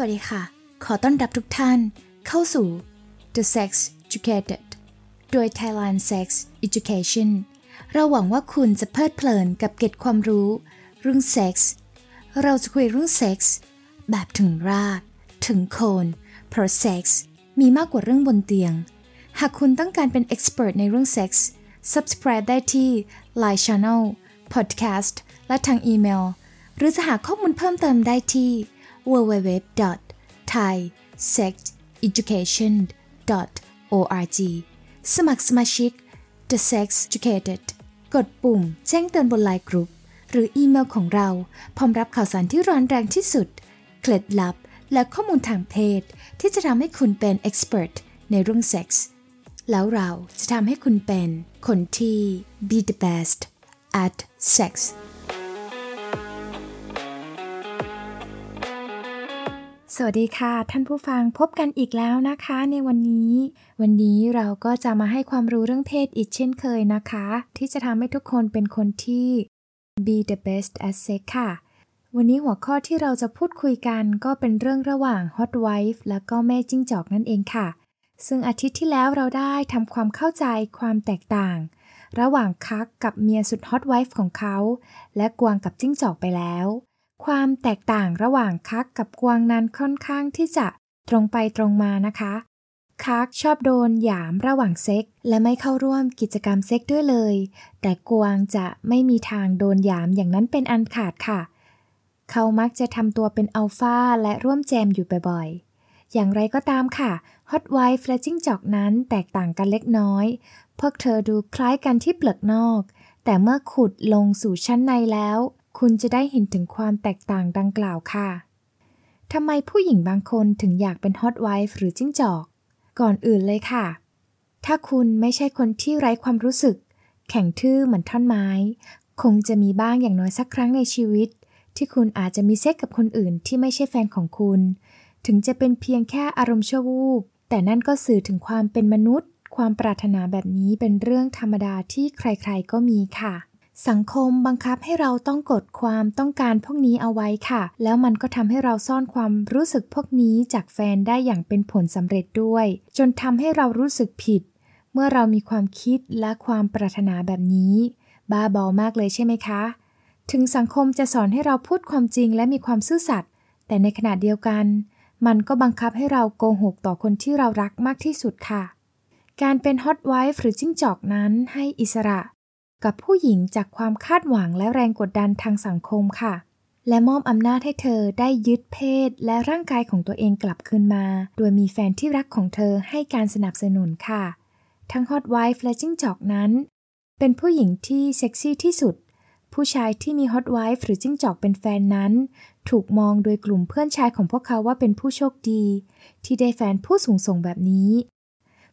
สวัสดีค่ะขอต้อนรับทุกท่านเข้าสู่ The Sex Educated โดย Thailand Sex Education เราหวังว่าคุณจะเพลิดเพลินกับเกร็ดความรู้เรื่องเซ็กส์เราจะคุยเรื่องเซ็กส์แบบถึงรากถึงโคนเพราะเซ็กส์มีมากกว่าเรื่องบนเตียงหากคุณต้องการเป็น expert ในเรื่องเซ็กส์ subscribe ได้ที่ Line Channel Podcast และทางอีเมลหรือจะหาข้อมูลเพิ่มเติมได้ที่ www.thaisexeducation.org สมัครสมาชิก The Sex Educated กดปุ่มแจ้งเตือนบน Line Group หรืออีเมลของเราพร้อมรับข่าวสารที่ร้อนแรงที่สุดเคล็ดลับและข้อมูลทางเพศที่จะทำให้คุณเป็น expert ในเรื่องเซ็กส์แล้วเราจะทำให้คุณเป็นคนที่ be the best at sexสวัสดีค่ะท่านผู้ฟังพบกันอีกแล้วนะคะในวันนี้เราก็จะมาให้ความรู้เรื่องเพศอีกเช่นเคยนะคะที่จะทำให้ทุกคนเป็นคนที่ be the best at sex ค่ะวันนี้หัวข้อที่เราจะพูดคุยกันก็เป็นเรื่องระหว่าง Hotwife แล้วก็แม่จิ้งจอกนั่นเองค่ะซึ่งอาทิตย์ที่แล้วเราได้ทำความเข้าใจความแตกต่างระหว่างคักกับเมียสุด Hotwife ของเขาและกวางกับจิ้งจอกไปแล้วความแตกต่างระหว่างคักกับกวางนั้นค่อนข้างที่จะตรงไปตรงมานะคะคักชอบโดนหยามระหว่างเซ็กและไม่เข้าร่วมกิจกรรมเซ็กด้วยเลยแต่กวางจะไม่มีทางโดนหยามอย่างนั้นเป็นอันขาดค่ะเขามักจะทำตัวเป็นอัลฟาและร่วมแจมอยู่บ่อยๆอย่างไรก็ตามค่ะ Hotwife และจิ้งจอกนั้นแตกต่างกันเล็กน้อยพวกเธอดูคล้ายกันที่เปลือกนอกแต่เมื่อขุดลงสู่ชั้นในแล้วคุณจะได้เห็นถึงความแตกต่างดังกล่าวค่ะทำไมผู้หญิงบางคนถึงอยากเป็น Hotwife หรือจิ้งจอกก่อนอื่นเลยค่ะถ้าคุณไม่ใช่คนที่ไร้ความรู้สึกแข็งทื่อเหมือนท่อนไม้คงจะมีบ้างอย่างน้อยสักครั้งในชีวิตที่คุณอาจจะมีเซ็กกับคนอื่นที่ไม่ใช่แฟนของคุณถึงจะเป็นเพียงแค่อารมณ์ชั่ววูบแต่นั่นก็สื่อถึงความเป็นมนุษย์ความปรารถนาแบบนี้เป็นเรื่องธรรมดาที่ใครๆก็มีค่ะสังคมบังคับให้เราต้องกดความต้องการพวกนี้เอาไว้ค่ะแล้วมันก็ทำให้เราซ่อนความรู้สึกพวกนี้จากแฟนได้อย่างเป็นผลสำเร็จด้วยจนทำให้เรารู้สึกผิดเมื่อเรามีความคิดและความปรารถนาแบบนี้บ้าบอมากเลยใช่ไหมคะถึงสังคมจะสอนให้เราพูดความจริงและมีความซื่อสัตย์แต่ในขณะเดียวกันมันก็บังคับให้เราโกหกต่อคนที่เรารักมากที่สุดค่ะการเป็น Hotwife หรือจิ้งจอกนั้นให้อิสระกับผู้หญิงจากความคาดหวังและแรงกดดันทางสังคมค่ะและมอบอำนาจให้เธอได้ยึดเพศและร่างกายของตัวเองกลับคืนมาโดยมีแฟนที่รักของเธอให้การสนับสนุนค่ะทั้ง Hotwife และจิ้งจอกนั้นเป็นผู้หญิงที่เซ็กซี่ที่สุดผู้ชายที่มี Hotwife หรือจิ้งจอกเป็นแฟนนั้นถูกมองโดยกลุ่มเพื่อนชายของพวกเขาว่าเป็นผู้โชคดีที่ได้แฟนผู้สูงส่งแบบนี้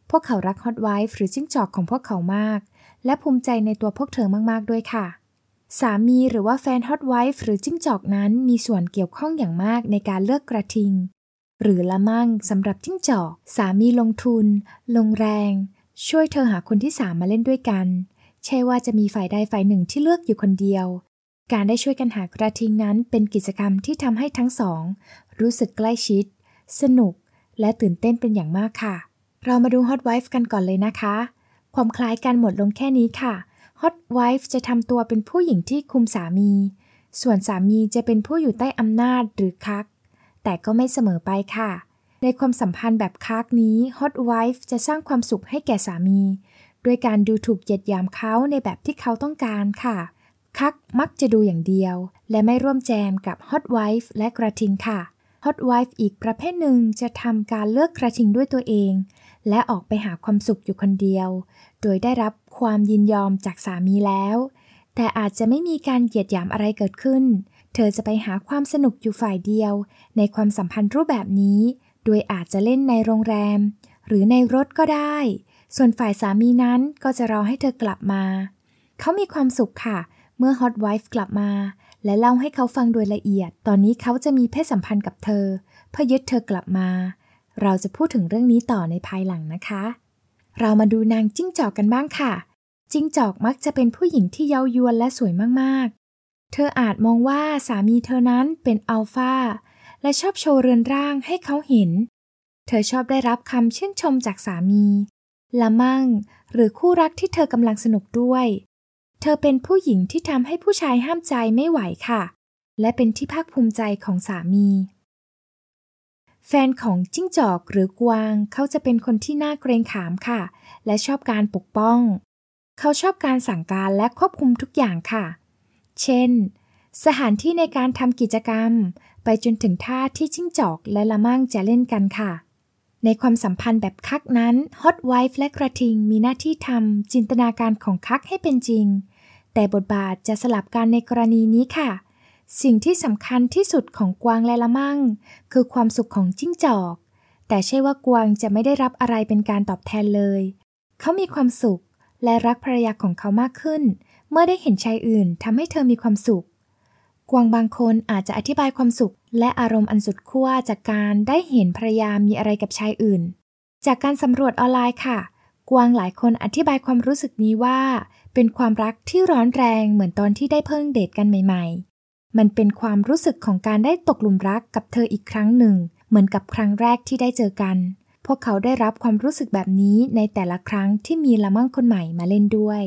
พวกเขารัก Hotwife หรือจิ้งจอกของพวกเขามากและภูมิใจในตัวพวกเธอมากๆด้วยค่ะสามีหรือว่าแฟน Hotwife หรือจิ้งจอกนั้นมีส่วนเกี่ยวข้องอย่างมากในการเลือกกระทิงหรือละมั่งสำหรับจิ้งจอกสามีลงทุนลงแรงช่วยเธอหาคนที่3มาเล่นด้วยกันใช่ว่าจะมีฝ่ายใดฝ่ายหนึ่งที่เลือกอยู่คนเดียวการได้ช่วยกันหากระทิงนั้นเป็นกิจกรรมที่ทำให้ทั้งสองรู้สึกใกล้ชิดสนุกและตื่นเต้นเป็นอย่างมากค่ะเรามาดู Hotwife กันก่อนเลยนะคะความคล้ายกันหมดลงแค่นี้ค่ะ Hotwife จะทำตัวเป็นผู้หญิงที่คุมสามีส่วนสามีจะเป็นผู้อยู่ใต้อำนาจหรือคักแต่ก็ไม่เสมอไปค่ะในความสัมพันธ์แบบคักนี้ Hotwife จะสร้างความสุขให้แก่สามีด้วยการดูถูกเหยียดหยามเขาในแบบที่เขาต้องการค่ะคักมักจะดูอย่างเดียวและไม่ร่วมแจมกับ Hotwife และกระทิงค่ะ Hotwife อีกประเภทหนึ่งจะทำการเลือกกระทิงด้วยตัวเองและออกไปหาความสุขอยู่คนเดียวโดยได้รับความยินยอมจากสามีแล้วแต่อาจจะไม่มีการเหยียดหยามอะไรเกิดขึ้นเธอจะไปหาความสนุกอยู่ฝ่ายเดียวในความสัมพันธ์รูปแบบนี้โดยอาจจะเล่นในโรงแรมหรือในรถก็ได้ส่วนฝ่ายสามีนั้นก็จะรอให้เธอกลับมาเขามีความสุขค่ะเมื่อ Hotwife กลับมาและเล่าให้เขาฟังโดยละเอียดตอนนี้เขาจะมีเพศสัมพันธ์กับเธอเพื่อยึดเธอกลับมาเราจะพูดถึงเรื่องนี้ต่อในภายหลังนะคะเรามาดูนางจิ้งจอกกันบ้างค่ะจิ้งจอกมักจะเป็นผู้หญิงที่เย้ายวนและสวยมากๆเธออาจมองว่าสามีเธอนั้นเป็นอัลฟา และชอบโชว์เรือนร่างให้เขาเห็นเธอชอบได้รับคำชื่นชมจากสามีละมั่งหรือคู่รักที่เธอกำลังสนุกด้วยเธอเป็นผู้หญิงที่ทำให้ผู้ชายห้ามใจไม่ไหวค่ะและเป็นที่ภาคภูมิใจของสามีแฟนของจิ้งจอกหรือกวางเขาจะเป็นคนที่น่าเกรงขามค่ะและชอบการปกป้องเขาชอบการสั่งการและควบคุมทุกอย่างค่ะเช่นสถานที่ในการทำกิจกรรมไปจนถึงท่าที่จิ้งจอกและละมั่งจะเล่นกันค่ะในความสัมพันธ์แบบคักนั้น Hotwife และกระทิงมีหน้าที่ทำจินตนาการของคักให้เป็นจริงแต่บทบาทจะสลับกันในกรณีนี้ค่ะสิ่งที่สำคัญที่สุดของกวางและละมั่งคือความสุขของจิ้งจอกแต่ใช่ว่ากวางจะไม่ได้รับอะไรเป็นการตอบแทนเลยเขามีความสุขและรักภรรยาของเขามากขึ้นเมื่อได้เห็นชายอื่นทำให้เธอมีความสุขกวางบางคนอาจจะอธิบายความสุขและอารมณ์อันสุดขั้วจากการได้เห็นภรรยามีอะไรกับชายอื่นจากการสำรวจออนไลน์ค่ะกวางหลายคนอธิบายความรู้สึกนี้ว่าเป็นความรักที่ร้อนแรงเหมือนตอนที่ได้เพิ่งเดทกันใหม่ๆมันเป็นความรู้สึกของการได้ตกหลุมรักกับเธออีกครั้งหนึ่งเหมือนกับครั้งแรกที่ได้เจอกันพวกเขาได้รับความรู้สึกแบบนี้ในแต่ละครั้งที่มีละมั่งคนใหม่มาเล่นด้วย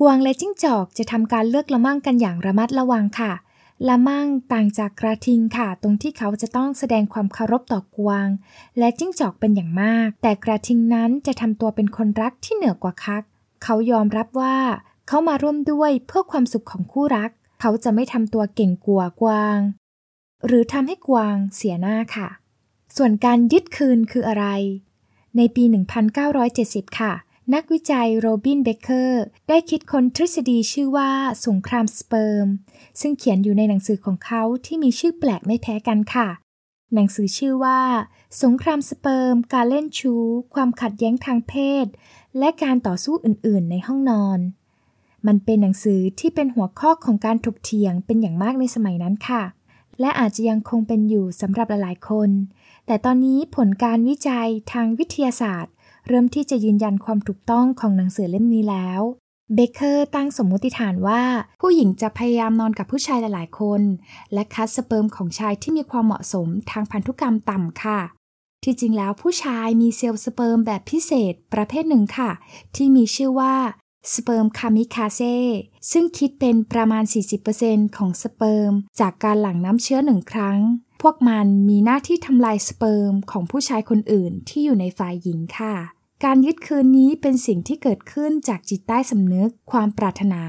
กวางและจิ้งจอกจะทำการเลือกละมั่งกันอย่างระมัดระวังค่ะละมั่งต่างจากกระทิงค่ะตรงที่เขาจะต้องแสดงความเคารพต่อกวางและจิ้งจอกเป็นอย่างมากแต่กระทิงนั้นจะทำตัวเป็นคนรักที่เหนือกว่าคักเขายอมรับว่าเขามาร่วมด้วยเพื่อความสุขของคู่รักเขาจะไม่ทำตัวเก่งกว่ากวางหรือทำให้กวางเสียหน้าค่ะส่วนการยึดคืนคืออะไรในปี 1970 ค่ะนักวิจัยโรบินเบเกอร์ได้คิดค้นทฤษฎีชื่อว่าสงครามสเปิร์มซึ่งเขียนอยู่ในหนังสือของเขาที่มีชื่อแปลกไม่แพ้กันค่ะหนังสือชื่อว่าสงครามสเปิร์มการเล่นชู้ความขัดแย้งทางเพศและการต่อสู้อื่นๆในห้องนอนมันเป็นหนังสือที่เป็นหัวข้อของการถกเถียงเป็นอย่างมากในสมัยนั้นค่ะและอาจจะยังคงเป็นอยู่สำหรับหลายๆคนแต่ตอนนี้ผลการวิจัยทางวิทยาศาสตร์เริ่มที่จะยืนยันความถูกต้องของหนังสือเล่มนี้แล้วเบเกอร์ตั้งสมมติฐานว่าผู้หญิงจะพยายามนอนกับผู้ชายหลายๆคนและคัดสเปิร์มของชายที่มีความเหมาะสมทางพันธุกรรมต่ำค่ะที่จริงแล้วผู้ชายมีเซลล์สเปิร์มแบบพิเศษประเภทหนึ่งค่ะที่มีชื่อว่าสเปิร์มคามิคาเซ่ซึ่งคิดเป็นประมาณ 40% ของสเปิร์มจากการหลั่งน้ำเชื้อหนึ่งครั้งพวกมันมีหน้าที่ทำลายสเปิร์มของผู้ชายคนอื่นที่อยู่ในฝ่ายหญิงค่ะการยึดคืนนี้เป็นสิ่งที่เกิดขึ้นจากจิตใต้สำนึกความปรารถนา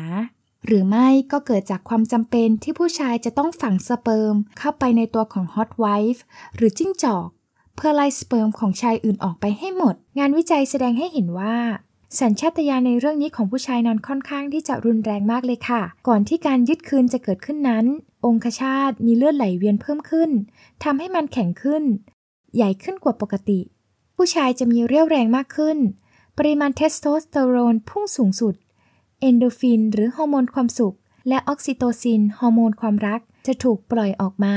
หรือไม่ก็เกิดจากความจำเป็นที่ผู้ชายจะต้องฝังสเปิร์มเข้าไปในตัวของ Hotwife หรือจิ้งจอกเพื่อไล่สเปิร์มของชายอื่นออกไปให้หมดงานวิจัยแสดงให้เห็นว่าสัญชาตญาณในเรื่องนี้ของผู้ชายนั้นค่อนข้างที่จะรุนแรงมากเลยค่ะก่อนที่การยึดคืนจะเกิดขึ้นนั้นองคชาตมีเลือดไหลเวียนเพิ่มขึ้นทำให้มันแข็งขึ้นใหญ่ขึ้นกว่าปกติผู้ชายจะมีเรี่ยวแรงมากขึ้นปริมาณเทสโทสเตอโรนพุ่งสูงสุดเอนโดฟินหรือฮอร์โมนความสุขและออกซิโตซินฮอร์โมนความรักจะถูกปล่อยออกมา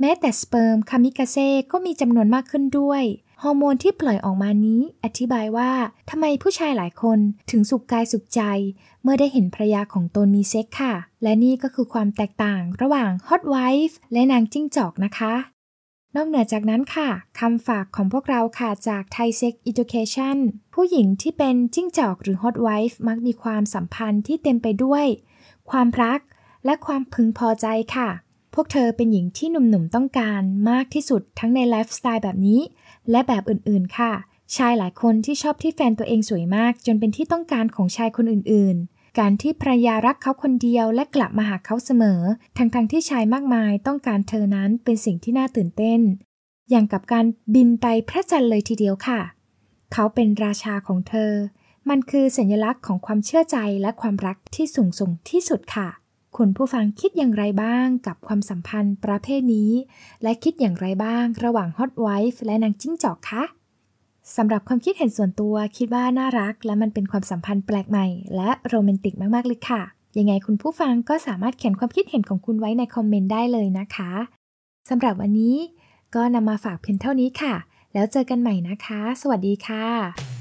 แม้แต่สเปิร์มคามิกาเซ่ก็มีจำนวนมากขึ้นด้วยฮอร์โมนที่ปล่อยออกมานี้อธิบายว่าทำไมผู้ชายหลายคนถึงสุขกายสุขใจเมื่อได้เห็นภรรยาของตนมีเซ็กส์ค่ะและนี่ก็คือความแตกต่างระหว่าง Hotwife และนางจิ้งจอกนะคะนอกเหนือจากนั้นค่ะคำฝากของพวกเราค่ะจาก Thai Sex Education ผู้หญิงที่เป็นจิ้งจอกหรือ Hotwife มักมีความสัมพันธ์ที่เต็มไปด้วยความรักและความพึงพอใจค่ะพวกเธอเป็นหญิงที่หนุ่มๆต้องการมากที่สุดทั้งในไลฟ์สไตล์แบบนี้และแบบอื่นๆค่ะชายหลายคนที่ชอบที่แฟนตัวเองสวยมากจนเป็นที่ต้องการของชายคนอื่นๆการที่ภรรยารักเขาคนเดียวและกลับมาหาเขาเสมอทั้งๆที่ชายมากมายต้องการเธอนั้นเป็นสิ่งที่น่าตื่นเต้นอย่างกับการบินไปพระจันทร์เลยทีเดียวค่ะเขาเป็นราชาของเธอมันคือสัญลักษณ์ของความเชื่อใจและความรักที่สูงส่งที่สุดค่ะคุณผู้ฟังคิดอย่างไรบ้างกับความสัมพันธ์ประเภทนี้และคิดอย่างไรบ้างระหว่าง Hotwife และนางจิ้งจอกคะสำหรับความคิดเห็นส่วนตัวคิดว่าน่ารักและมันเป็นความสัมพันธ์แปลกใหม่และโรแมนติกมากๆเลยค่ะยังไงคุณผู้ฟังก็สามารถเขียนความคิดเห็นของคุณไว้ในคอมเมนต์ได้เลยนะคะสำหรับวันนี้ก็นำมาฝากเพียงเท่านี้ค่ะแล้วเจอกันใหม่นะคะสวัสดีค่ะ